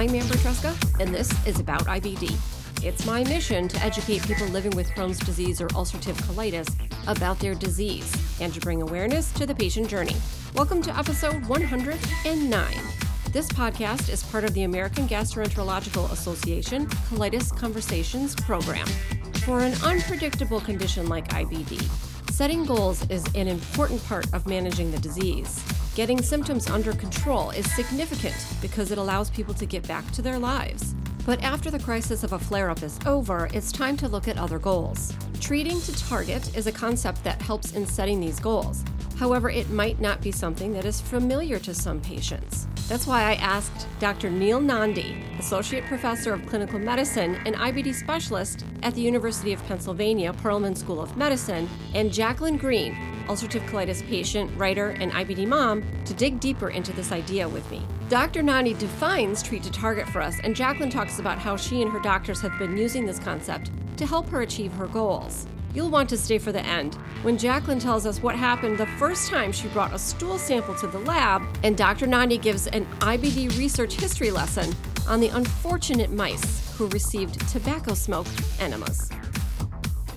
I'm Amber Tresca, and this is About IBD. It's my mission to educate people living with Crohn's disease or ulcerative colitis about their disease and to bring awareness to the patient journey. Welcome to episode 109. This podcast is part of the American Gastroenterological Association Colitis Conversations program. For an unpredictable condition like IBD, setting goals is an important part of managing the disease. Getting symptoms under control is significant because it allows people to get back to their lives. But after the crisis of a flare-up is over, it's time to look at other goals. Treating to target is a concept that helps in setting these goals. However, it might not be something that is familiar to some patients. That's why I asked Dr. Neil Nandi, Associate Professor of Clinical Medicine and IBD Specialist at the University of Pennsylvania Perelman School of Medicine, and Jacqueline Green, ulcerative colitis patient, writer, and IBD mom, to dig deeper into this idea with me. Dr. Nandi defines treat to target for us, and Jacqueline talks about how she and her doctors have been using this concept to help her achieve her goals. You'll want to stay for the end, when Jacqueline tells us what happened the first time she brought a stool sample to the lab, and Dr. Nandi gives an IBD research history lesson on the unfortunate mice who received tobacco smoke enemas.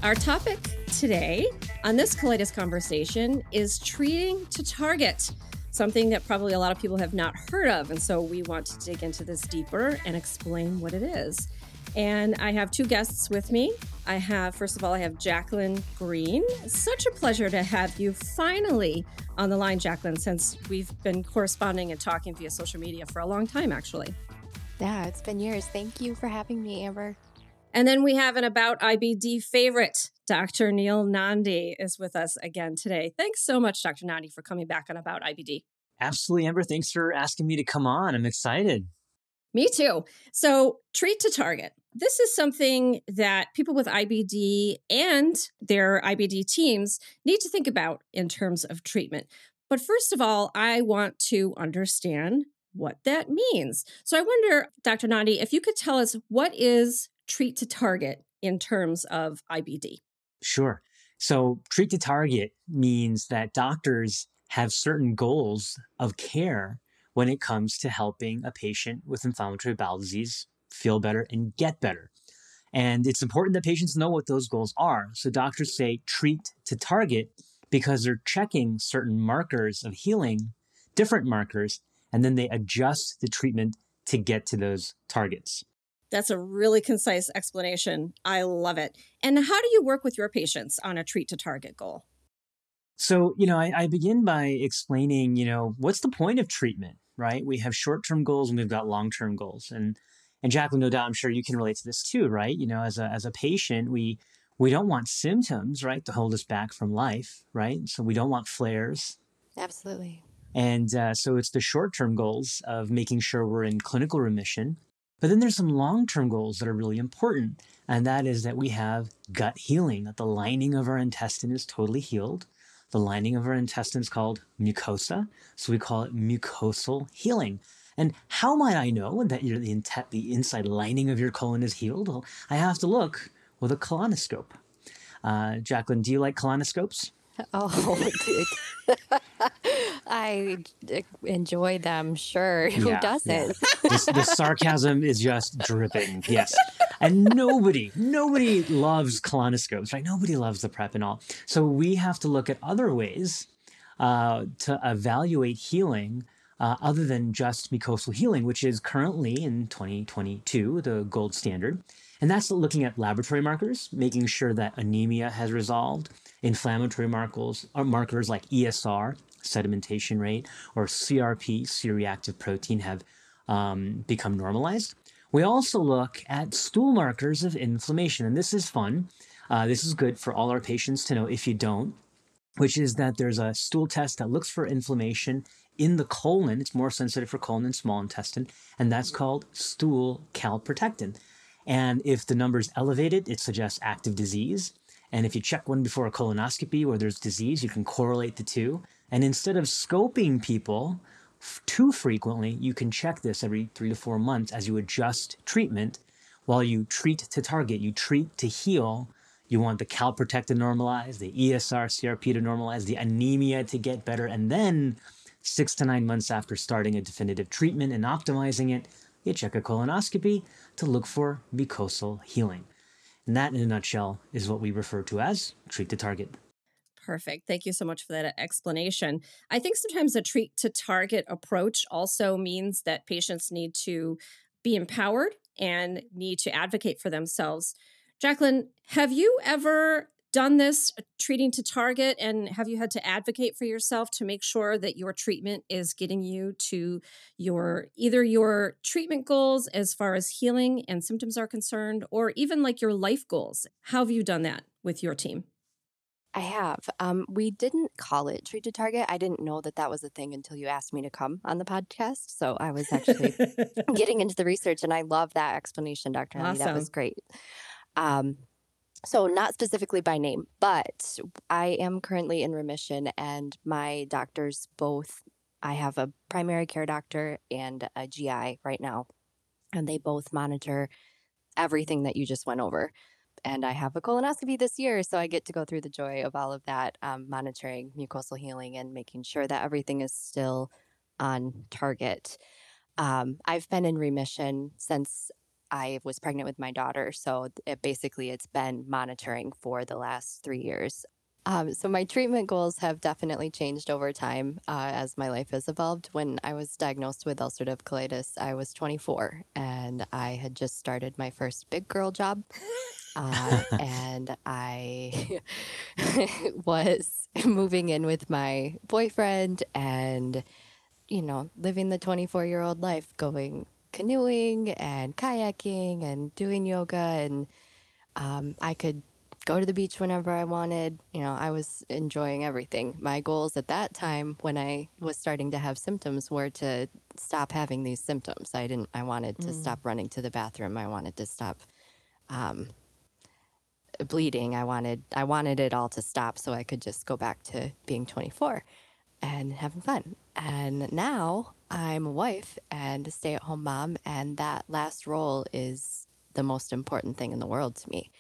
Our topic today on this colitis conversation is treating to target, something that probably a lot of people have not heard of, and so we want to dig into this deeper and explain what it is. And I have two guests with me. I have Jacqueline Green. It's such a pleasure to have you finally on the line, Jacqueline, since we've been corresponding and talking via social media for a long time, actually. Yeah, it's been years. Thank you for having me, Amber. And then we have an About IBD favorite. Dr. Neil Nandi is with us again today. Thanks so much, Dr. Nandi, for coming back on About IBD. Absolutely, Amber. Thanks for asking me to come on. I'm excited. Me too. So, treat to target. This is something that people with IBD and their IBD teams need to think about in terms of treatment. But first of all, I want to understand what that means. So I wonder, Dr. Nandi, if you could tell us, what is treat to target in terms of IBD? Sure. So treat to target means that doctors have certain goals of care when it comes to helping a patient with inflammatory bowel disease feel better and get better. And it's important that patients know what those goals are. So doctors say treat to target because they're checking certain markers of healing, different markers, and then they adjust the treatment to get to those targets. That's a really concise explanation. I love it. And how do you work with your patients on a treat to target goal? So, I begin by explaining, what's the point of treatment, right? We have short-term goals and we've got long-term goals. And Jacqueline, no doubt, I'm sure you can relate to this too, right? As a patient, we don't want symptoms, right, to hold us back from life, right? So we don't want flares. Absolutely. And so it's the short-term goals of making sure we're in clinical remission. But then there's some long-term goals that are really important. And that is that we have gut healing, that the lining of our intestine is totally healed. The lining of our intestine is called mucosa. So we call it mucosal healing. And how might I know that the inside lining of your colon is healed? Well, I have to look with a colonoscope. Jacqueline, do you like colonoscopes? Oh, dude. I enjoy them, sure. Yeah, who doesn't? Yeah. The sarcasm is just dripping, yes. And nobody loves colonoscopes, right? Nobody loves the PrEP and all. So we have to look at other ways to evaluate healing other than just mucosal healing, which is currently in 2022, the gold standard. And that's looking at laboratory markers, making sure that anemia has resolved, inflammatory markers like ESR, sedimentation rate, or CRP, C-reactive protein, have become normalized. We also look at stool markers of inflammation, and this is fun. This is good for all our patients to know if you don't, which is that there's a stool test that looks for inflammation in the colon. It's more sensitive for colon and small intestine, and that's called stool calprotectin. And if the number is elevated, it suggests active disease. And if you check one before a colonoscopy where there's disease, you can correlate the two. And instead of scoping people too frequently, you can check this every 3 to 4 months as you adjust treatment. While you treat to target, you treat to heal. You want the calprotectin to normalize, the ESR, CRP to normalize, the anemia to get better, and then 6 to 9 months after starting a definitive treatment and optimizing it, you check a colonoscopy to look for mucosal healing. And that, in a nutshell, is what we refer to as treat to target. Perfect. Thank you so much for that explanation. I think sometimes a treat to target approach also means that patients need to be empowered and need to advocate for themselves. Jacqueline, have you ever done this treating to target, and have you had to advocate for yourself to make sure that your treatment is getting you to your either your treatment goals as far as healing and symptoms are concerned, or even like your life goals? How have you done that with your team? I have. We didn't call it Treat to Target. I didn't know that that was a thing until you asked me to come on the podcast. So I was actually getting into the research, and I love that explanation, Dr. Nandi. Awesome. That was great. So not specifically by name, but I am currently in remission, and my doctors both, I have a primary care doctor and a GI right now, and they both monitor everything that you just went over. And I have a colonoscopy this year, so I get to go through the joy of all of that, monitoring mucosal healing and making sure that everything is still on target. I've been in remission since I was pregnant with my daughter, so it's been monitoring for the last 3 years. So my treatment goals have definitely changed over time as my life has evolved. When I was diagnosed with ulcerative colitis, I was 24, and I had just started my first big girl job. And I was moving in with my boyfriend and, you know, living the 24-year-old life, going canoeing and kayaking and doing yoga. And I could go to the beach whenever I wanted. You know, I was enjoying everything. My goals at that time when I was starting to have symptoms were to stop having these symptoms. I wanted to stop running to the bathroom. I wanted to stop bleeding. I wanted it all to stop so I could just go back to being 24 and having fun. And now I'm a wife and a stay-at-home mom, and that last role is the most important thing in the world to me.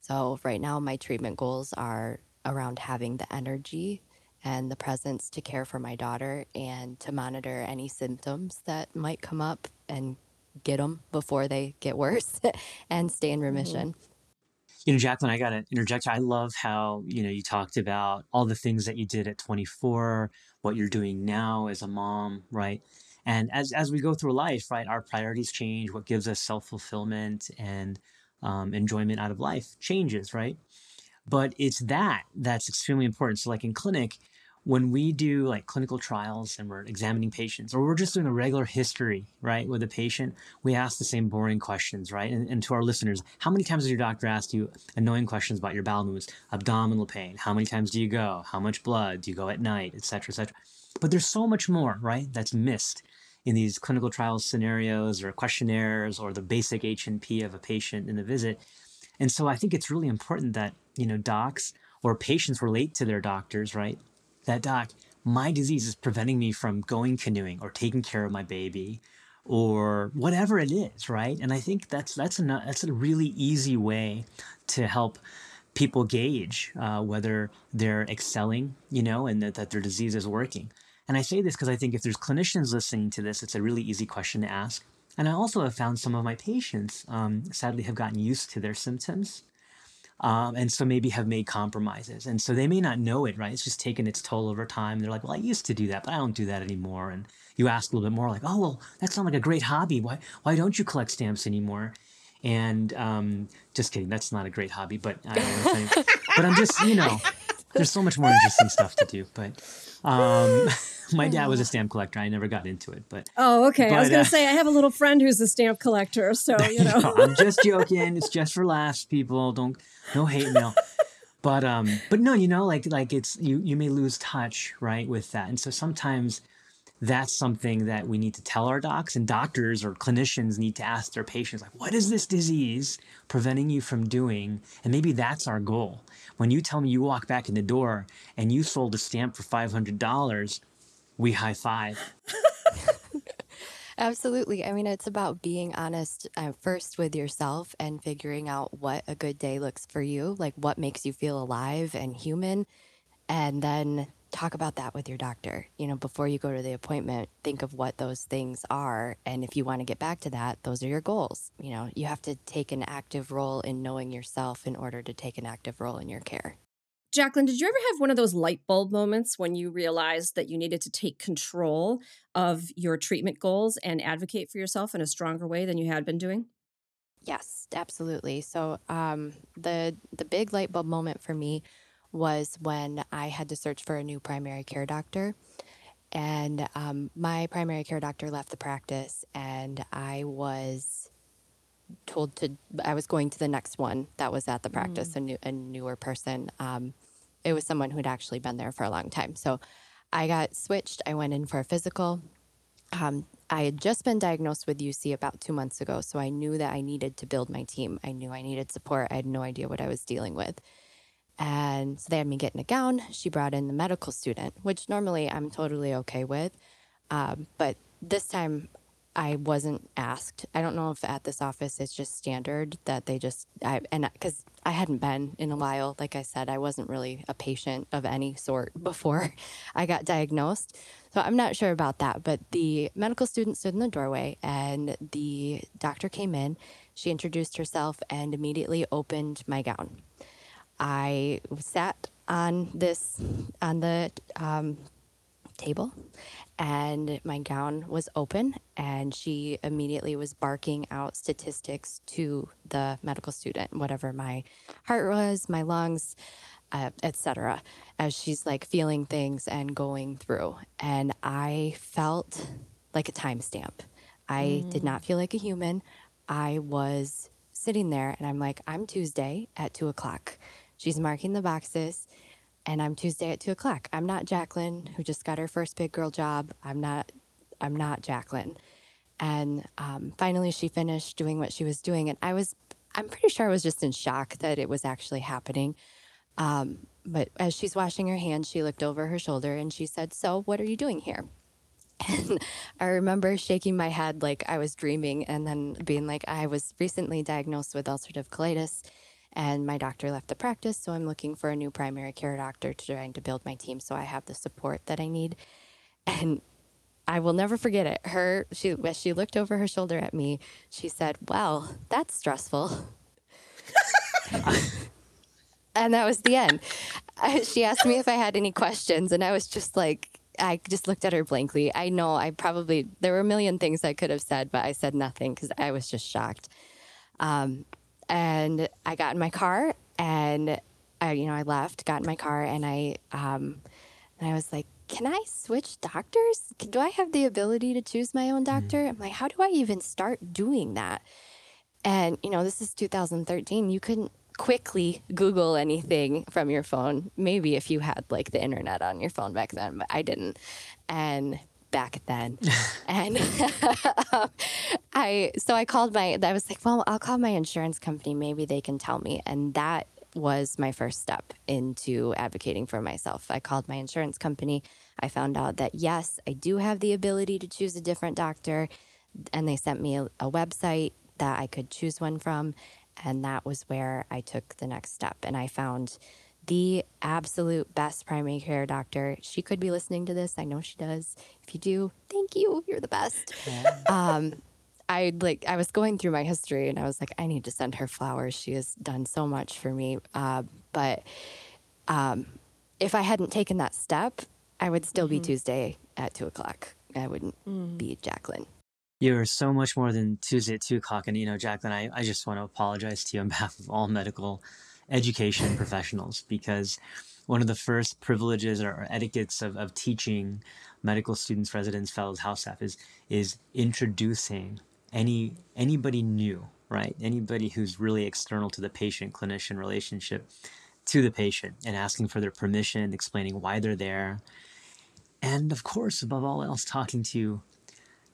So right now my treatment goals are around having the energy and the presence to care for my daughter and to monitor any symptoms that might come up and get them before they get worse and stay in remission. Mm-hmm. You know, Jacqueline, I got to interject. I love how, you know, you talked about all the things that you did at 24, what you're doing now as a mom, right? And as we go through life, right, our priorities change. What gives us self-fulfillment and enjoyment out of life changes, right? But it's that's extremely important. So like in clinic, when we do like clinical trials and we're examining patients, or we're just doing a regular history, right, with a patient, we ask the same boring questions, right? And to our listeners, how many times has your doctor asked you annoying questions about your bowel movements, abdominal pain? How many times do you go? How much blood do you go at night, et cetera, et cetera? But there's so much more, right, that's missed in these clinical trial scenarios or questionnaires or the basic H&P of a patient in the visit. And so I think it's really important that, you know, docs or patients relate to their doctors, right? That, doc, my disease is preventing me from going canoeing or taking care of my baby or whatever it is, right? And I think that's a really easy way to help people gauge whether they're excelling, you know, and that their disease is working. And I say this because I think if there's clinicians listening to this, it's a really easy question to ask. And I also have found some of my patients, sadly, have gotten used to their symptoms. And so maybe have made compromises. And so they may not know it, right? It's just taken its toll over time. They're like, well, I used to do that, but I don't do that anymore. And you ask a little bit more like, oh, well, that sounds like a great hobby. Why don't you collect stamps anymore? And just kidding. That's not a great hobby, but I don't know what I'm but I'm just, you know, there's so much more interesting stuff to do. But my dad was a stamp collector. I never got into it. But oh, okay. But, I was going to say, I have a little friend who's a stamp collector. So, you know, no, I'm just joking. It's just for laughs, people. No hate mail. But no, you know, like it's, you may lose touch, right, with that. And so sometimes that's something that we need to tell our docs, and doctors or clinicians need to ask their patients, like, what is this disease preventing you from doing? And maybe that's our goal. When you tell me you walk back in the door and you sold a stamp for $500, we high five. Absolutely. I mean, it's about being honest first with yourself and figuring out what a good day looks for you, like what makes you feel alive and human, and then talk about that with your doctor. You know, before you go to the appointment, think of what those things are. And if you want to get back to that, those are your goals. You know, you have to take an active role in knowing yourself in order to take an active role in your care. Jacqueline, did you ever have one of those light bulb moments when you realized that you needed to take control of your treatment goals and advocate for yourself in a stronger way than you had been doing? Yes, absolutely. So the big light bulb moment for me was when I had to search for a new primary care doctor. And my primary care doctor left the practice, and I was told I was going to the next one that was at the practice, a newer person. It was someone who'd actually been there for a long time. So I got switched. I went in for a physical. I had just been diagnosed with UC about 2 months ago, so I knew that I needed to build my team. I knew I needed support. I had no idea what I was dealing with. And so they had me get in a gown. She brought in the medical student, which normally I'm totally okay with. But this time I wasn't asked. I don't know if at this office it's just standard that they just, because I hadn't been in a while. Like I said, I wasn't really a patient of any sort before I got diagnosed. So I'm not sure about that. But the medical student stood in the doorway and the doctor came in. She introduced herself and immediately opened my gown. I sat on the table, and my gown was open, and she immediately was barking out statistics to the medical student, whatever my heart was, my lungs, etc., as she's like feeling things and going through. And I felt like a timestamp. I did not feel like a human. I was sitting there, and I'm like, I'm Tuesday at 2:00. She's marking the boxes, and I'm Tuesday at 2:00. I'm not Jacqueline, who just got her first big girl job. I'm not Jacqueline. And finally, she finished doing what she was doing, and I'm pretty sure I was just in shock that it was actually happening. But as she's washing her hands, she looked over her shoulder, and she said, "So, what are you doing here?" And I remember shaking my head like I was dreaming, and then being like, I was recently diagnosed with ulcerative colitis, and my doctor left the practice, so I'm looking for a new primary care doctor to try to build my team so I have the support that I need. And I will never forget it. As she looked over her shoulder at me, she said, "Well, that's stressful." And that was the end. She asked me if I had any questions, and I just looked at her blankly. I know there were a million things I could have said, but I said nothing because I was just shocked. And I got in my car, and I left, got in my car, and I was like, "Can I switch doctors? Do I have the ability to choose my own doctor?" I'm like, "How do I even start doing that?" And this is 2013. You couldn't quickly Google anything from your phone. Maybe if you had like the internet on your phone back then, but I didn't. And back then, and I was like, well, I'll call my insurance company. Maybe they can tell me. And that was my first step into advocating for myself. I called my insurance company. I found out that yes, I do have the ability to choose a different doctor. And they sent me a website that I could choose one from. And that was where I took the next step. And I found the absolute best primary care doctor. She could be listening to this. I know she does. If you do, thank you. You're the best. Yeah. I was going through my history, and I was like, I need to send her flowers. She has done so much for me. But if I hadn't taken that step, I would still be Tuesday at 2:00. I wouldn't be Jacqueline. You're so much more than Tuesday at 2:00. And, Jacqueline, I just want to apologize to you on behalf of all medical education professionals, because one of the first privileges or etiquettes of teaching medical students, residents, fellows, house staff is introducing anybody new, right? Anybody who's really external to the patient-clinician relationship to the patient, and asking for their permission, explaining why they're there. And, of course, above all else, talking to you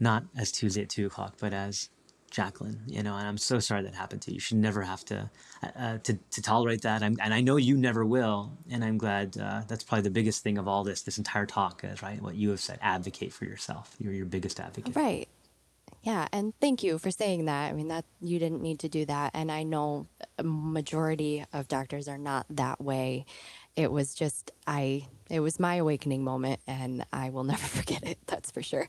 not as Tuesday at 2:00, but as Jacqueline, and I'm so sorry that happened to you. You should never have to tolerate that. And I know you never will. And I'm glad that's probably the biggest thing of all this entire talk is, right? What you have said, advocate for yourself. You're your biggest advocate. Right. Yeah. And thank you for saying that. I mean, that you didn't need to do that. And I know a majority of doctors are not that way. it was just, it was my awakening moment, and I will never forget it, that's for sure.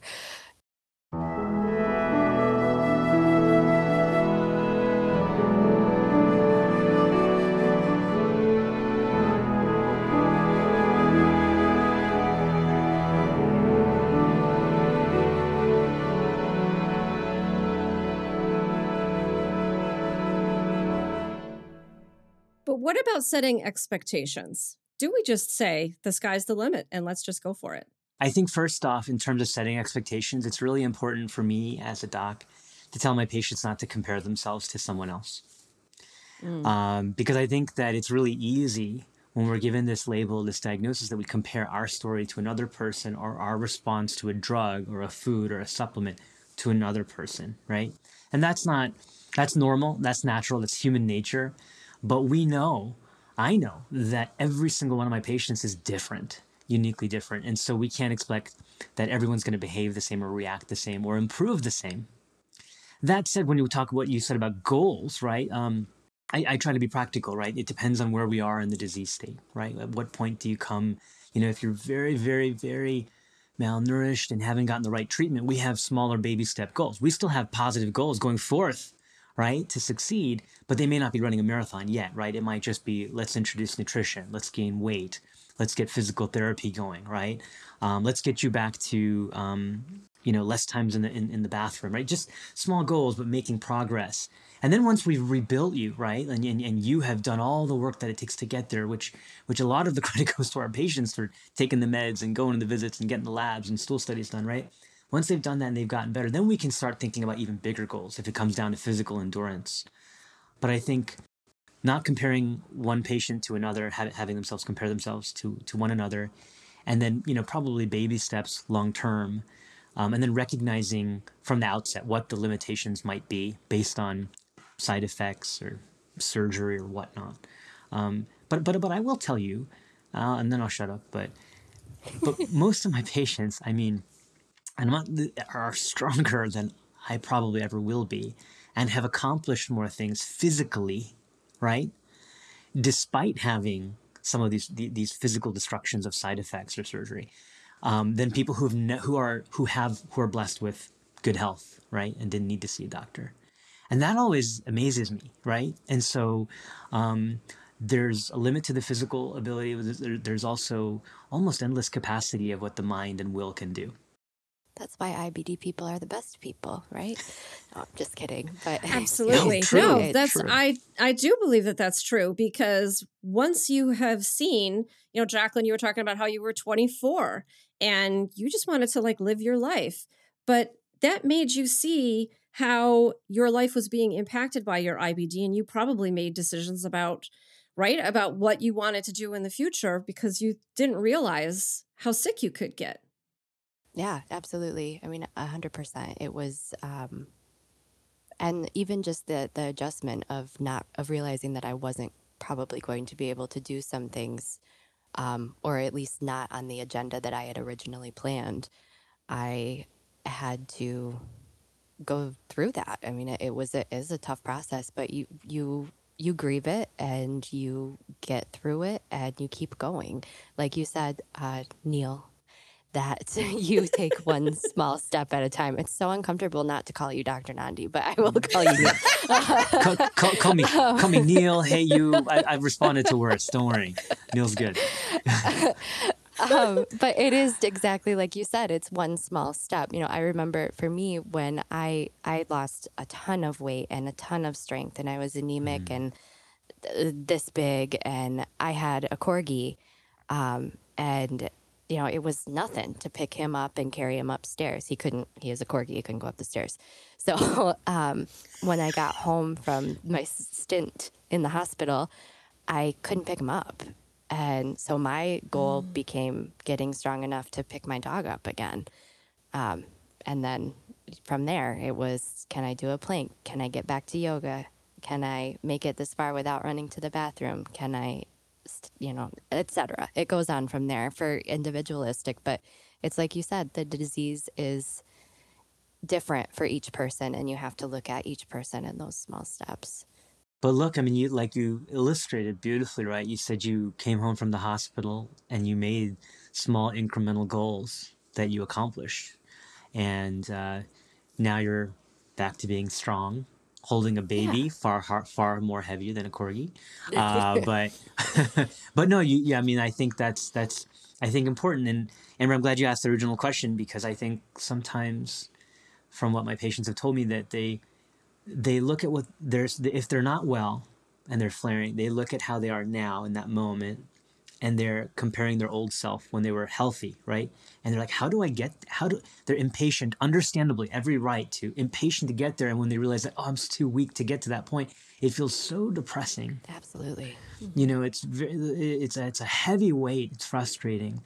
But what about setting expectations? Do we just say the sky's the limit and let's just go for it? I think first off, in terms of setting expectations, it's really important for me as a doc to tell my patients not to compare themselves to someone else. Because I think that it's really easy when we're given this label, this diagnosis, that we compare our story to another person, or our response to a drug or a food or a supplement to another person, right? And that's normal, that's natural, that's human nature. But we know, I know, that every single one of my patients is different, uniquely different. And so we can't expect that everyone's going to behave the same or react the same or improve the same. That said, when you talk about what you said about goals, right? I try to be practical, right? It depends on where we are in the disease state, right? At what point do you come, you know, if you're very, very, very malnourished and haven't gotten the right treatment, we have smaller baby step goals. We still have positive goals going forth, right, to succeed, but they may not be running a marathon yet, right? It might just be, let's introduce nutrition, let's gain weight, let's get physical therapy going, right? Let's get you back to, less times in the bathroom, right? Just small goals, but making progress. And then once we've rebuilt you, right, and you have done all the work that it takes to get there, which a lot of the credit goes to our patients for taking the meds and going to the visits and getting the labs and stool studies done, right? Once they've done that and they've gotten better, then we can start thinking about even bigger goals if it comes down to physical endurance. But I think not comparing one patient to another, having themselves compare themselves to one another, and then, you know, probably baby steps long term, and then recognizing from the outset what the limitations might be based on side effects or surgery or whatnot. But I will tell you, and then I'll shut up. But most of my patients, I mean, are stronger than I probably ever will be, and have accomplished more things physically, right? Despite having some of these physical destructions of side effects or surgery, than people who are blessed with good health, right, and didn't need to see a doctor, and that always amazes me, right? And so, there's a limit to the physical ability. There's also almost endless capacity of what the mind and will can do. That's why IBD people are the best people, right? No, I'm just kidding. But absolutely. No, that's true. I do believe that that's true, because once you have seen, you know, Jacqueline, you were talking about how you were 24 and you just wanted to like live your life, but that made you see how your life was being impacted by your IBD, and you probably made decisions about what you wanted to do in the future because you didn't realize how sick you could get. Yeah, absolutely. I mean, 100%. It was, and even just the adjustment of realizing that I wasn't probably going to be able to do some things, or at least not on the agenda that I had originally planned. I had to go through that. I mean, it is a tough process, but you grieve it and you get through it and you keep going. Like you said, Neil, that you take one small step at a time. It's so uncomfortable not to call you Dr. Nandi, but I will call you Neil. Call me Neil. Hey, you. I've responded to worse. Don't worry. Neil's good. But it is exactly like you said. It's one small step. You know, I remember for me when I lost a ton of weight and a ton of strength, and I was anemic and this big, and I had a corgi, and you know, it was nothing to pick him up and carry him upstairs. He is a corgi, he couldn't go up the stairs. So when I got home from my stint in the hospital, I couldn't pick him up. And so my goal became getting strong enough to pick my dog up again. And then from there, it was, can I do a plank? Can I get back to yoga? Can I make it this far without running to the bathroom? Can I, you know, et cetera. It goes on from there for individualistic, but it's like you said, the disease is different for each person, and you have to look at each person in those small steps. But look, I mean, you illustrated beautifully, right? You said you came home from the hospital and you made small incremental goals that you accomplished. And now you're back to being strong, holding a baby, far more heavier than a corgi. But no, I mean, I think that's I think important. And Amber, I'm glad you asked the original question, because I think sometimes from what my patients have told me that they look at what there's, if they're not well and they're flaring, they look at how they are now in that moment and they're comparing their old self when they were healthy, right? And they're like, they're impatient, understandably, every right to, impatient to get there. And when they realize that, oh, I'm too weak to get to that point, it feels so depressing. Absolutely. You know, it's a heavy weight. It's frustrating.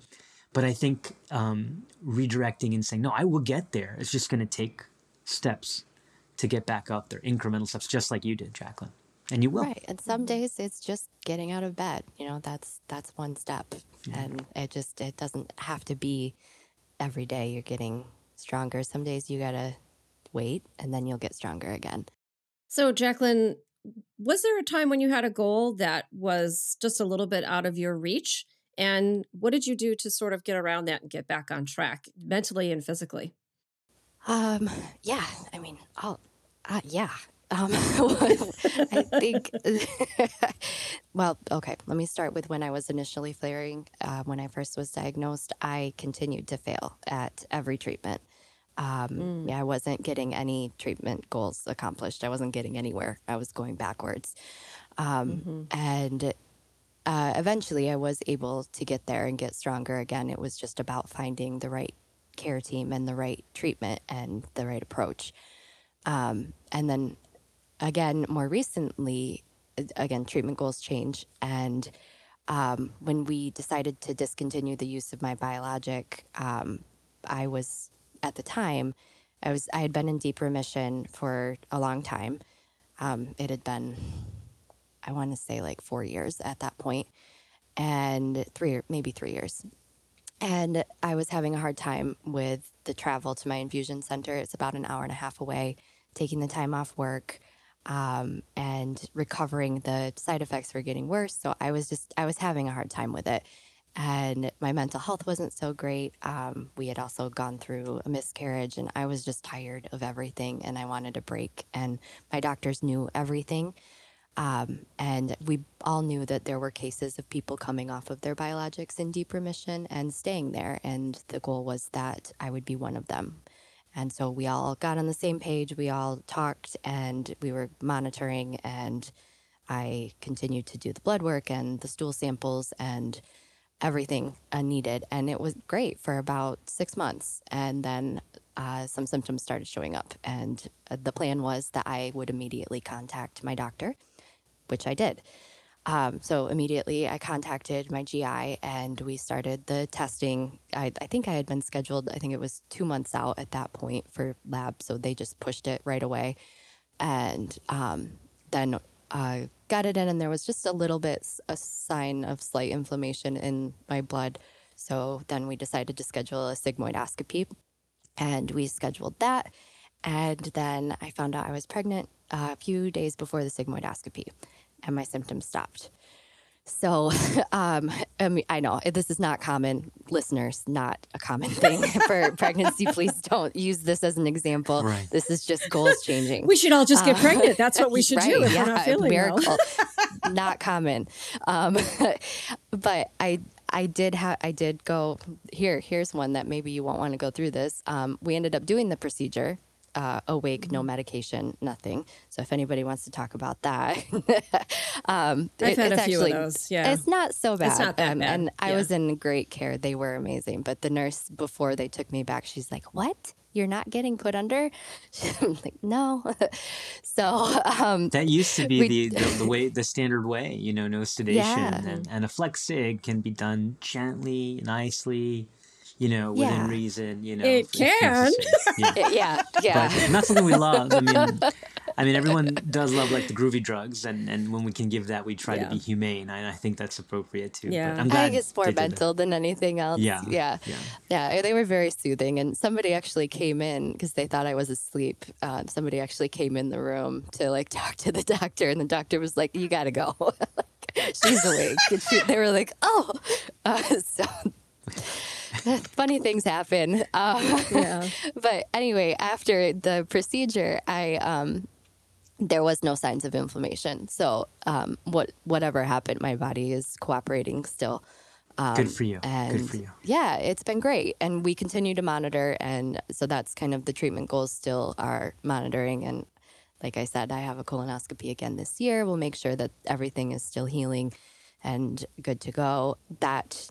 But I think redirecting and saying, no, I will get there. It's just going to take steps to get back up there, incremental steps, just like you did, Jacqueline. And you will. Right. And some days it's just getting out of bed. You know, that's one step. Yeah. And it doesn't have to be every day you're getting stronger. Some days you got to wait and then you'll get stronger again. So Jacqueline, was there a time when you had a goal that was just a little bit out of your reach? And what did you do to sort of get around that and get back on track mentally and physically? I think, well, okay, let me start with when I was initially flaring. When I first was diagnosed, I continued to fail at every treatment. I wasn't getting any treatment goals accomplished. I wasn't getting anywhere. I was going backwards. And eventually I was able to get there and get stronger again. It was just about finding the right care team and the right treatment and the right approach. And then again, more recently, treatment goals change. And when we decided to discontinue the use of my biologic, I was, at the time, I had been in deep remission for a long time. It had been, I want to say like 4 years at that point, and maybe 3 years. And I was having a hard time with the travel to my infusion center. It's about an hour and a half away, taking the time off work, and recovering. The side effects were getting worse. So I was having a hard time with it. And my mental health wasn't so great. We had also gone through a miscarriage, and I was just tired of everything and I wanted a break. And my doctors knew everything. And we all knew that there were cases of people coming off of their biologics in deep remission and staying there. And the goal was that I would be one of them. And so we all got on the same page. We all talked and we were monitoring, and I continued to do the blood work and the stool samples and everything needed. And it was great for about 6 months. And then some symptoms started showing up. And the plan was that I would immediately contact my doctor, which I did. So immediately I contacted my GI and we started the testing. I think I had been scheduled, I think it was 2 months out at that point for lab. So they just pushed it right away. And then got it in, and there was just a little bit, a sign of slight inflammation in my blood. So then we decided to schedule a sigmoidoscopy, and we scheduled that. And then I found out I was pregnant a few days before the sigmoidoscopy, and my symptoms stopped. So, I mean, I know this is not common, listeners, not a common thing for pregnancy. Please don't use this as an example. Right. This is just goals changing. We should all just get pregnant. That's what we should do if we're not feeling miracle. Well. Not common. But I did go here. Here's one that maybe you won't want to go through this. We ended up doing the procedure. Awake, no medication, nothing. So if anybody wants to talk about that, I've had a few of those. Yeah, it's not so bad. It's not that bad. And I was in great care. They were amazing. But the nurse, before they took me back, she's like, "What? You're not getting put under?" I'm like, "No." So that used to be the way, the standard way. You know, no sedation, and a flex sig can be done gently, nicely. You know, within reason, you know. It can. Yeah. But not something we love. I mean, I mean, everyone does love like the groovy drugs, and when we can give that, we try to be humane. I think that's appropriate too. Yeah, but I'm glad I think it's more mental than anything else. Yeah, they were very soothing, and somebody actually came in because they thought I was asleep. Somebody actually came in the room to like talk to the doctor, and the doctor was like, "You got to go." Like, she's awake. And they were like, "Oh," so. Funny things happen. But anyway, after the procedure, there was no signs of inflammation. So whatever happened, my body is cooperating still. Good for you. Good for you. Yeah, it's been great. And we continue to monitor. And so that's kind of the treatment goals still are monitoring. And like I said, I have a colonoscopy again this year. We'll make sure that everything is still healing and good to go. That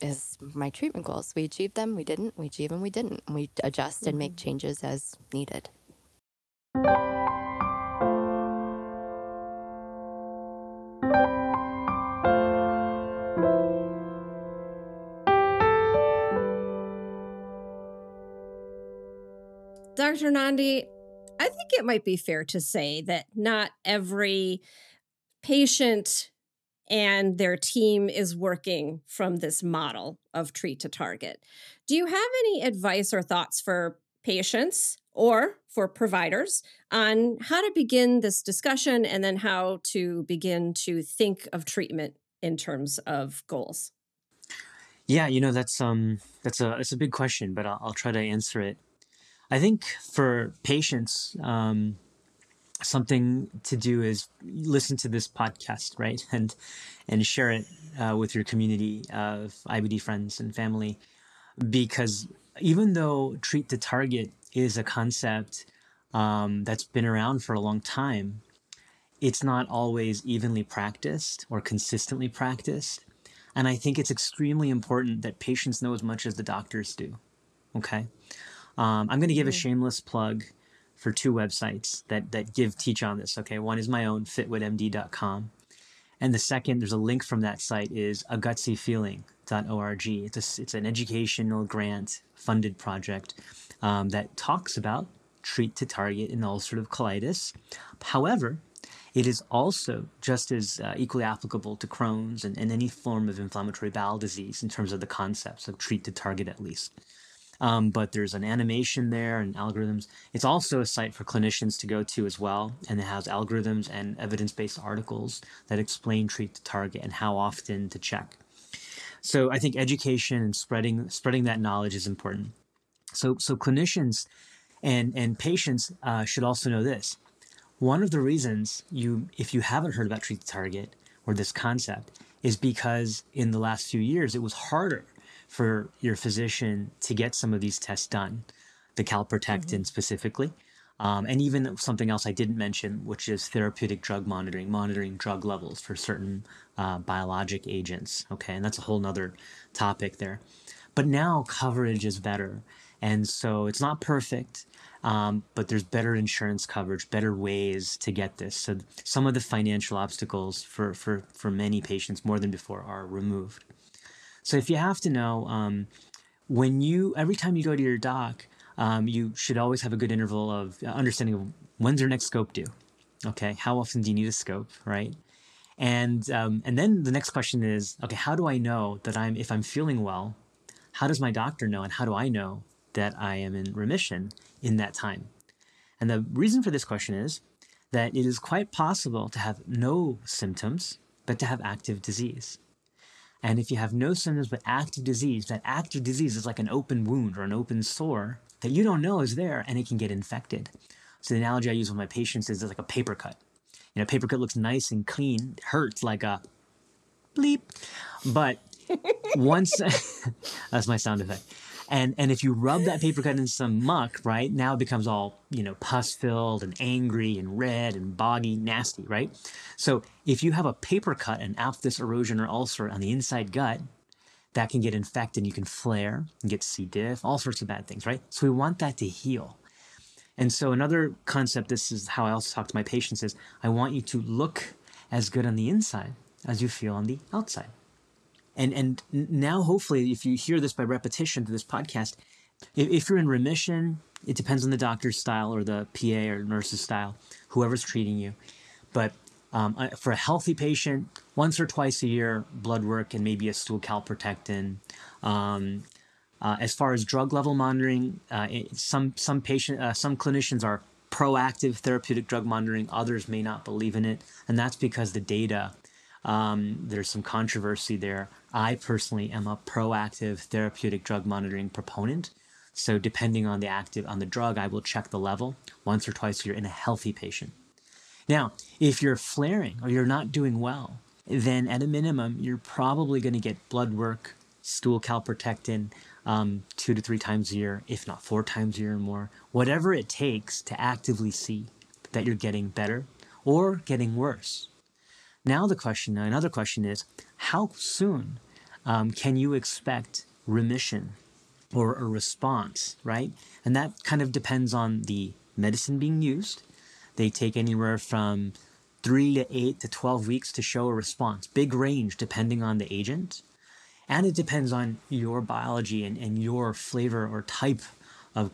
is my treatment goals. We achieved them, we didn't. We achieved them, we didn't. We adjust and make changes as needed. Dr. Nandi, I think it might be fair to say that not every patient and their team is working from this model of treat to target. Do you have any advice or thoughts for patients or for providers on how to begin this discussion and then how to begin to think of treatment in terms of goals? Yeah, you know, that's a big question, but I'll try to answer it. I think for patients, something to do is listen to this podcast, right? And share it with your community of IBD friends and family, because even though treat to target is a concept that's been around for a long time, it's not always evenly practiced or consistently practiced. And I think it's extremely important that patients know as much as the doctors do, okay? I'm going to give a shameless plug for two websites that teach on this, okay? One is my own, fitwitmd.com. And the second, there's a link from that site, is agutsyfeeling.org. It's an educational grant-funded project that talks about treat to target in ulcerative colitis. However, it is also just as equally applicable to Crohn's and any form of inflammatory bowel disease in terms of the concepts of treat to target, at least. But there's an animation there and algorithms. It's also a site for clinicians to go to as well, and it has algorithms and evidence-based articles that explain treat to target and how often to check. So I think education and spreading that knowledge is important. So clinicians and patients should also know this. One of the reasons if you haven't heard about treat to target or this concept is because in the last few years it was harder for your physician to get some of these tests done, the calprotectin specifically, and even something else I didn't mention, which is therapeutic drug monitoring drug levels for certain biologic agents, okay? And that's a whole nother topic there. But now coverage is better, and so it's not perfect, but there's better insurance coverage, better ways to get this. So some of the financial obstacles for many patients more than before are removed. So if you have to know, every time you go to your doc, you should always have a good interval of understanding of when's their next scope due, okay? How often do you need a scope, right? And then the next question is, okay, how do I know that if I'm feeling well, how does my doctor know, and how do I know that I am in remission in that time? And the reason for this question is that it is quite possible to have no symptoms, but to have active disease. And if you have no symptoms but active disease, that active disease is like an open wound or an open sore that you don't know is there, and it can get infected. So the analogy I use with my patients is it's like a paper cut. You know, a paper cut looks nice and clean, hurts like a bleep. But once, that's my sound effect. And if you rub that paper cut in some muck, right, now it becomes all, you know, pus-filled and angry and red and boggy, nasty, right? So if you have a paper cut and after this erosion or ulcer on the inside gut, that can get infected. You can flare and get C. diff, all sorts of bad things, right? So we want that to heal. And so another concept, this is how I also talk to my patients, is I want you to look as good on the inside as you feel on the outside. And now, hopefully, if you hear this by repetition through this podcast, if you're in remission, it depends on the doctor's style or the PA or nurse's style, whoever's treating you. But for a healthy patient, once or twice a year, blood work and maybe a stool calprotectin. As far as drug level monitoring, some clinicians are proactive therapeutic drug monitoring. Others may not believe in it, and that's because the data, there's some controversy there. I personally am a proactive therapeutic drug monitoring proponent. So depending on the active on the drug, I will check the level once or twice a year in a healthy patient. Now, if you're flaring or you're not doing well, then at a minimum, you're probably going to get blood work, stool calprotectin 2 to 3 times a year, if not 4 times a year or more, whatever it takes to actively see that you're getting better or getting worse. Now the question, another question is, how soon can you expect remission or a response, right? And that kind of depends on the medicine being used. They take anywhere from 3 to 8 to 12 weeks to show a response. Big range depending on the agent. And it depends on your biology and your flavor or type of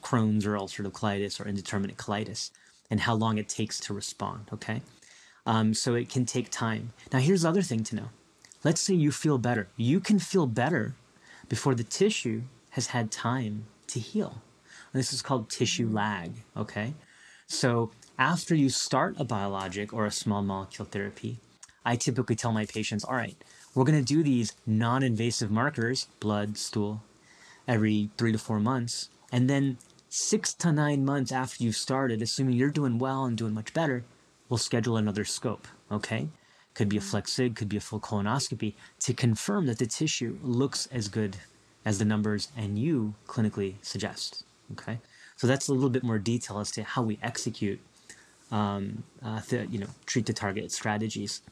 Crohn's or ulcerative colitis or indeterminate colitis and how long it takes to respond, okay? So it can take time. Now, here's the other thing to know. Let's say you feel better. You can feel better before the tissue has had time to heal. And this is called tissue lag, okay? So after you start a biologic or a small molecule therapy, I typically tell my patients, all right, we're going to do these non-invasive markers, blood, stool, every 3 to 4 months. And then 6 to 9 months after you've started, assuming you're doing well and doing much better, we'll schedule another scope, okay? Could be a FLEX-Sig, could be a full colonoscopy to confirm that the tissue looks as good as the numbers and you clinically suggest, okay? So that's a little bit more detail as to how we execute, treat to target strategies.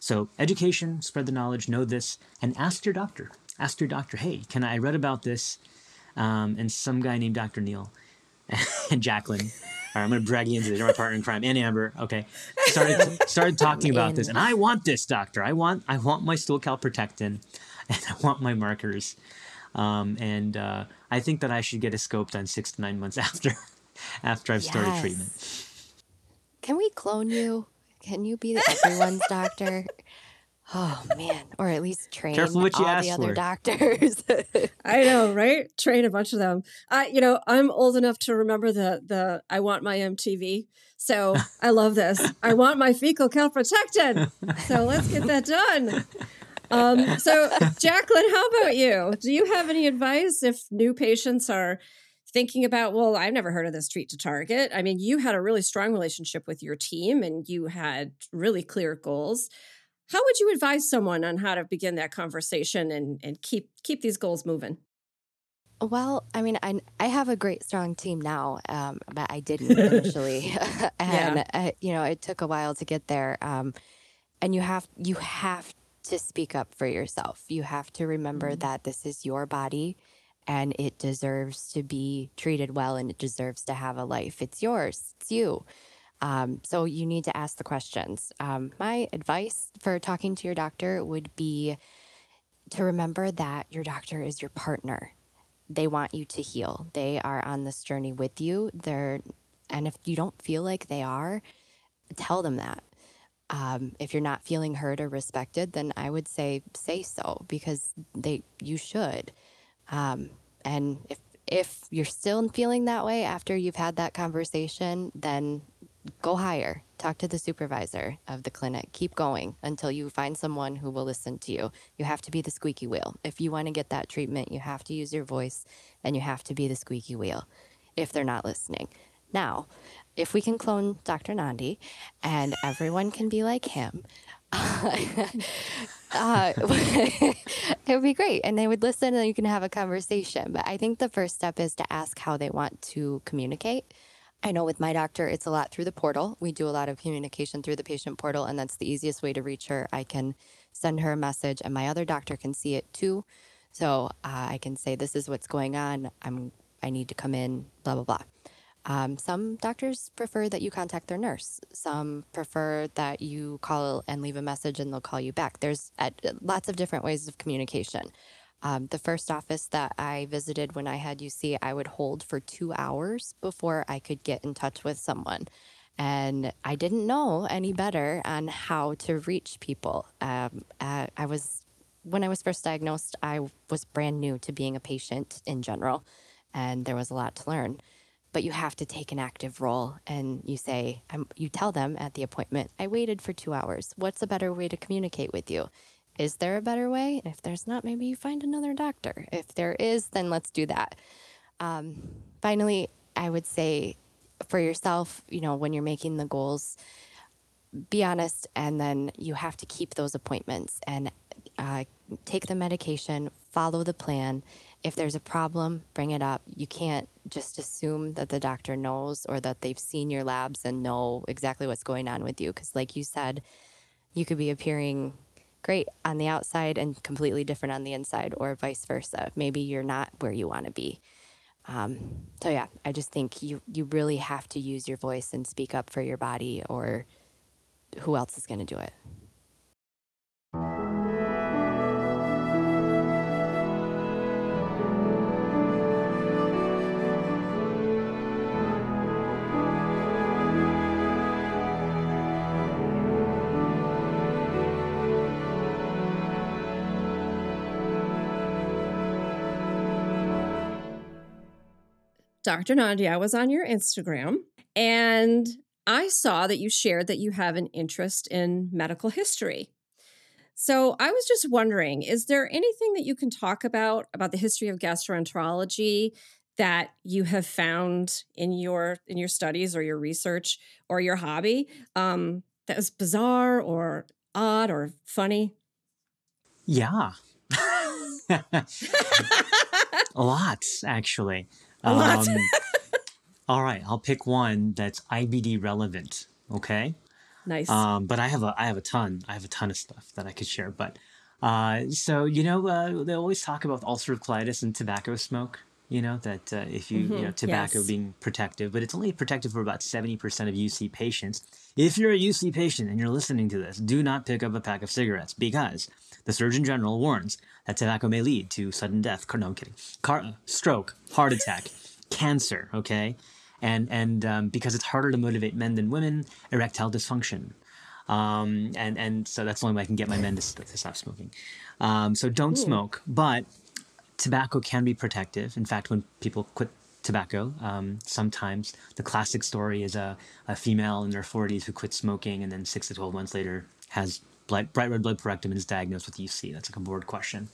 So education, spread the knowledge, know this, and ask your doctor. Ask your doctor, hey, I read about this, and some guy named Dr. Neil and Jacqueline. All right, I'm going to brag you into it. They're my partner in crime. And Amber, okay, started talking about this. And I want this, doctor. I want my stool calprotectin, and I want my markers. And I think that I should get a scope done 6 to 9 months after I've started treatment. Can we clone you? Can you be everyone's doctor? Oh, man. Or at least train all the other doctors. I know, right? Train a bunch of them. I'm old enough to remember the I want my MTV. So I love this. I want my fecal calprotectin. So let's get that done. So Jacqueline, how about you? Do you have any advice if new patients are thinking about, well, I've never heard of this treat to target. I mean, you had a really strong relationship with your team and you had really clear goals. How would you advise someone on how to begin that conversation and keep these goals moving? Well, I mean, I have a great strong team now, but I didn't initially. And, it took a while to get there. And you have to speak up for yourself. You have to remember that this is your body. And it deserves to be treated well, and it deserves to have a life. It's yours. It's you. So you need to ask the questions. My advice for talking to your doctor would be to remember that your doctor is your partner. They want you to heal. They are on this journey with you. And if you don't feel like they are, tell them that. If you're not feeling heard or respected, then I would say so, because you should. And if you're still feeling that way after you've had that conversation, then go higher. Talk to the supervisor of the clinic. Keep going until you find someone who will listen to you. You have to be the squeaky wheel. If you want to get that treatment, you have to use your voice and you have to be the squeaky wheel if they're not listening. Now, if we can clone Dr. Nandi and everyone can be like him, it would be great, and they would listen, and you can have a conversation. But I think the first step is to ask how they want to communicate. I know with my doctor, it's a lot through the portal. We do a lot of communication through the patient portal, and that's the easiest way to reach her. I can send her a message, and my other doctor can see it too. So I can say, "This is what's going on. I need to come in." Blah blah blah. Some doctors prefer that you contact their nurse. Some prefer that you call and leave a message and they'll call you back. There's lots of different ways of communication. The first office that I visited when I had UC, I would hold for 2 hours before I could get in touch with someone. And I didn't know any better on how to reach people. When I was first diagnosed, I was brand new to being a patient in general, and there was a lot to learn. But you have to take an active role, and you say, you tell them at the appointment, I waited for 2 hours. What's a better way to communicate with you? Is there a better way? If there's not, maybe you find another doctor. If there is, then let's do that. Finally, I would say for yourself, when you're making the goals, be honest, and then you have to keep those appointments and take the medication, follow the plan. If there's a problem, bring it up. You can't just assume that the doctor knows or that they've seen your labs and know exactly what's going on with you. Because like you said, you could be appearing great on the outside and completely different on the inside, or vice versa. Maybe you're not where you want to be. So yeah, I just think you really have to use your voice and speak up for your body, or who else is going to do it? Dr. Nandi, I was on your Instagram and I saw that you shared that you have an interest in medical history. So I was just wondering, is there anything that you can talk about the history of gastroenterology that you have found in your studies or your research or your hobby that was bizarre or odd or funny? Yeah. Lots, actually. All right, I'll pick one that's IBD relevant. Okay, nice. But I have a ton of stuff that I could share. But they always talk about ulcerative colitis and tobacco smoke. That if you tobacco being protective, but it's only protective for about 70% of UC patients. If you're a UC patient and you're listening to this, do not pick up a pack of cigarettes because the Surgeon General warns that tobacco may lead to sudden death. No, I'm kidding. Stroke, heart attack, cancer, okay? And because it's harder to motivate men than women, erectile dysfunction. And so that's the only way I can get my men to stop smoking. So don't smoke. But tobacco can be protective. In fact, when people quit tobacco, sometimes the classic story is a female in their 40s who quit smoking and then 6 to 12 months later has bright red blood parectomy and is diagnosed with UC. That's like a board question.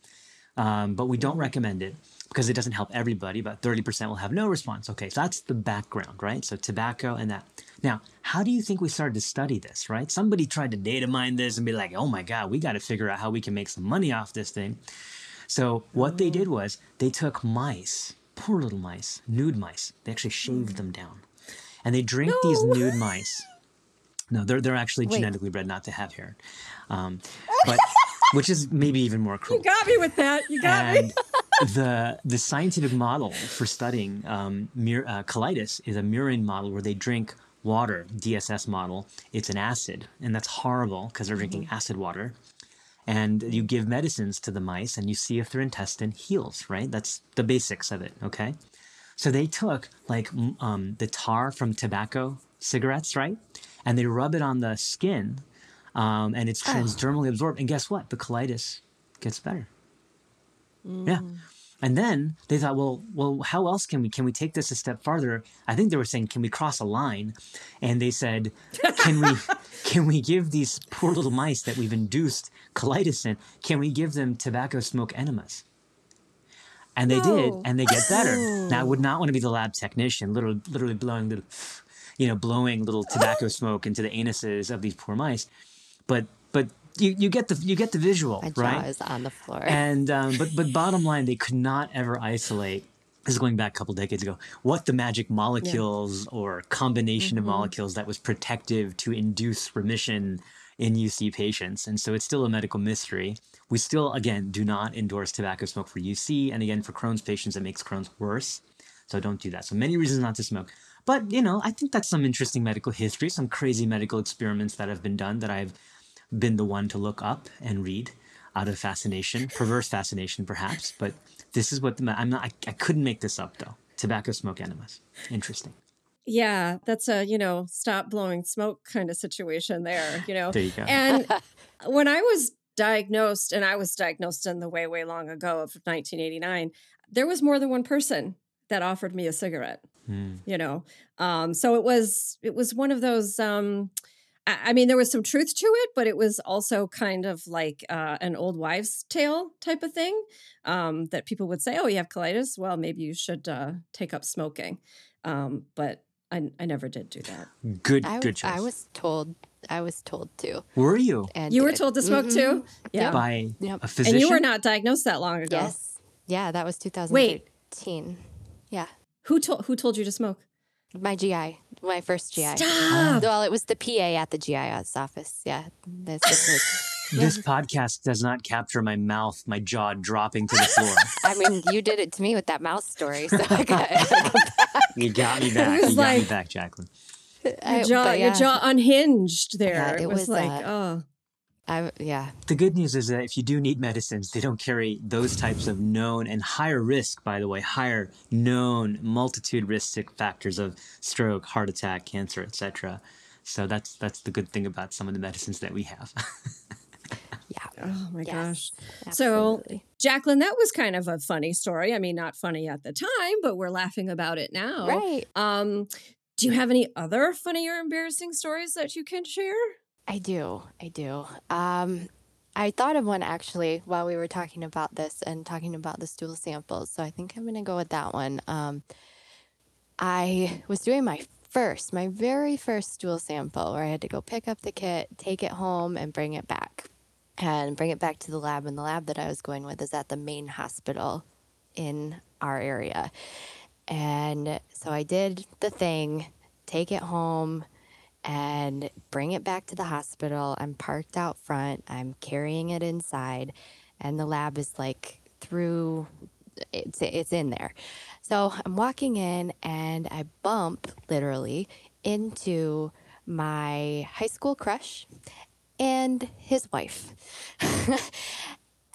But we don't recommend it because it doesn't help everybody. About 30% will have no response. Okay, so that's the background, right? So tobacco and that. Now, how do you think we started to study this, right? Somebody tried to data mine this and be like, oh my God, we got to figure out how we can make some money off this thing. So what they did was they took mice, poor little mice, nude mice. They actually shaved them down. And they drank these nude mice. No, they're actually genetically bred not to have hair, but which is maybe even more cruel. You got me with that. You got me. The scientific model for studying colitis is a murine model where they drink water, DSS model. It's an acid, and that's horrible because they're drinking acid water. And you give medicines to the mice, and you see if their intestine heals, right? That's the basics of it, okay? So they took, the tar from tobacco cigarettes, right? And they rub it on the skin, and it's transdermally absorbed. And guess what? The colitis gets better. Mm. Yeah. And then they thought, well, how else can we take this a step farther? I think they were saying, can we cross a line? And they said, can we give these poor little mice that we've induced colitis in? Can we give them tobacco smoke enemas? And they did, and they get better. Now I would not want to be the lab technician, literally blowing little tobacco smoke into the anuses of these poor mice, but you get the visual, right? My jaw is on the floor. And but bottom line, they could not ever isolate. This is going back a couple decades ago. What the magic molecules or combination of molecules that was protective to induce remission in UC patients, and so it's still a medical mystery. We still, again, do not endorse tobacco smoke for UC, and again for Crohn's patients, it makes Crohn's worse. So don't do that. So many reasons not to smoke. But, I think that's some interesting medical history, some crazy medical experiments that have been done that I've been the one to look up and read out of fascination, perverse fascination perhaps. But this is what I couldn't make this up though. Tobacco smoke enemas. Interesting. Yeah, that's a, you know, stop blowing smoke kind of situation there, you know. There you go. And when I was diagnosed, and I was diagnosed in the way, way long ago of 1989, there was more than one person that offered me a cigarette, you know. So it was one of those, I mean, there was some truth to it, but it was also kind of like an old wives' tale type of thing, that people would say, oh, you have colitis? Well, maybe you should take up smoking. But I never did do that. Good choice. I was told to. Were you? And you were told to smoke too? Yeah. By a physician? And you were not diagnosed that long ago. Yes. Yeah, that was 2013. Wait. Yeah. Who told you to smoke? My GI, my first GI. Stop. Well, it was the PA at the GI's office. Yeah. That's just This podcast does not capture my mouth, my jaw dropping to the floor. I mean, you did it to me with that mouse story, so I got back. You got me back. You got me back, Jacqueline. Your jaw unhinged there. Yeah, it was like, oh. The good news is that if you do need medicines, they don't carry those types of known and higher risk, by the way, higher known multitude risk factors of stroke, heart attack, cancer, et cetera. So that's the good thing about some of the medicines that we have. Yeah. Oh my gosh. Absolutely. So, Jacqueline, that was kind of a funny story. I mean, not funny at the time, but we're laughing about it now. Right. Do you have any other funny or embarrassing stories that you can share? I do. I thought of one actually while we were talking about this and talking about the stool samples. So I think I'm going to go with that one. I was doing my very first stool sample where I had to go pick up the kit, take it home, and bring it back to the lab. And the lab that I was going with is at the main hospital in our area. And so I did the thing, take it home and bring it back to the hospital. I'm parked out front. I'm carrying it inside. And the lab is like through, it's in there. So I'm walking in and I bump literally into my high school crush and his wife.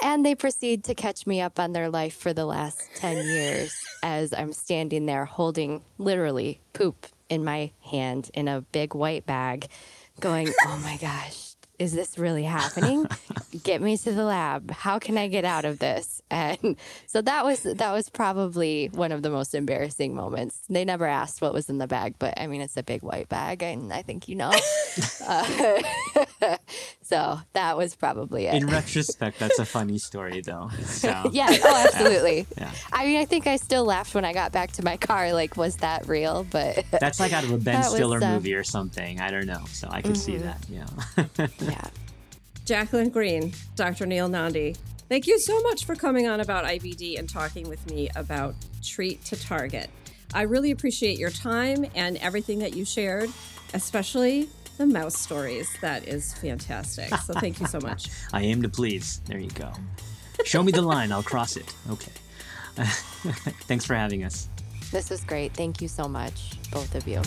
And they proceed to catch me up on their life for the last 10 years as I'm standing there holding literally poop in my hand in a big white bag going, oh my gosh, is this really happening? Get me to the lab. How can I get out of this? And so that was probably one of the most embarrassing moments. They never asked what was in the bag, but I mean, it's a big white bag, and I think you know. So that was probably it. In retrospect, that's a funny story, though. So. Yeah, oh, absolutely. Yeah. I mean, I think I still laughed when I got back to my car. Like, was that real? But that's like out of a Ben Stiller movie or something. I don't know. So I can see that. Yeah. Yeah. Jacqueline Green, Dr. Neil Nandi, thank you so much for coming on About IBD and talking with me about Treat to Target. I really appreciate your time and everything that you shared, especially the mouse stories. That is fantastic. So thank you so much. I aim to please. There you go. Show me the line. I'll cross it. Okay. Thanks for having us. This was great. Thank you so much, both of you.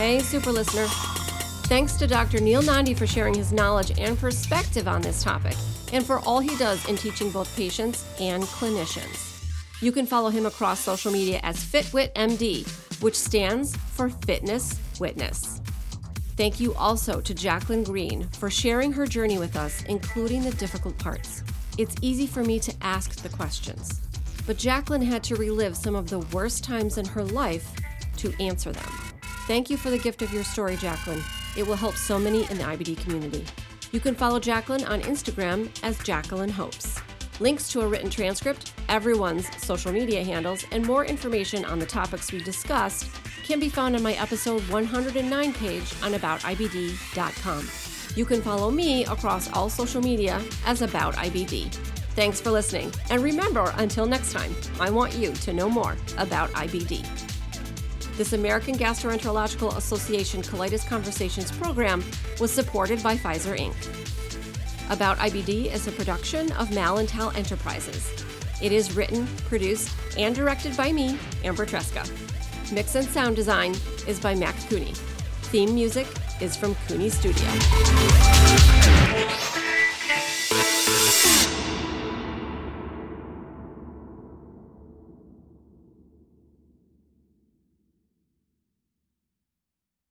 Hey, super listener. Thanks to Dr. Neil Nandi for sharing his knowledge and perspective on this topic, and for all he does in teaching both patients and clinicians. You can follow him across social media as FitWitMD, which stands for Fitness Witness. Thank you also to Jacqueline Green for sharing her journey with us, including the difficult parts. It's easy for me to ask the questions, but Jacqueline had to relive some of the worst times in her life to answer them. Thank you for the gift of your story, Jacqueline. It will help so many in the IBD community. You can follow Jacqueline on Instagram as Jacqueline Hopes. Links to a written transcript, everyone's social media handles, and more information on the topics we discussed can be found on my episode 109 page on aboutibd.com. You can follow me across all social media as About IBD. Thanks for listening. And remember, until next time, I want you to know more about IBD. This American Gastroenterological Association Colitis Conversations program was supported by Pfizer, Inc. About IBD is a production of Malintel Enterprises. It is written, produced, and directed by me, Amber Tresca. Mix and sound design is by Mac Cooney. Theme music is from Cooney Studio.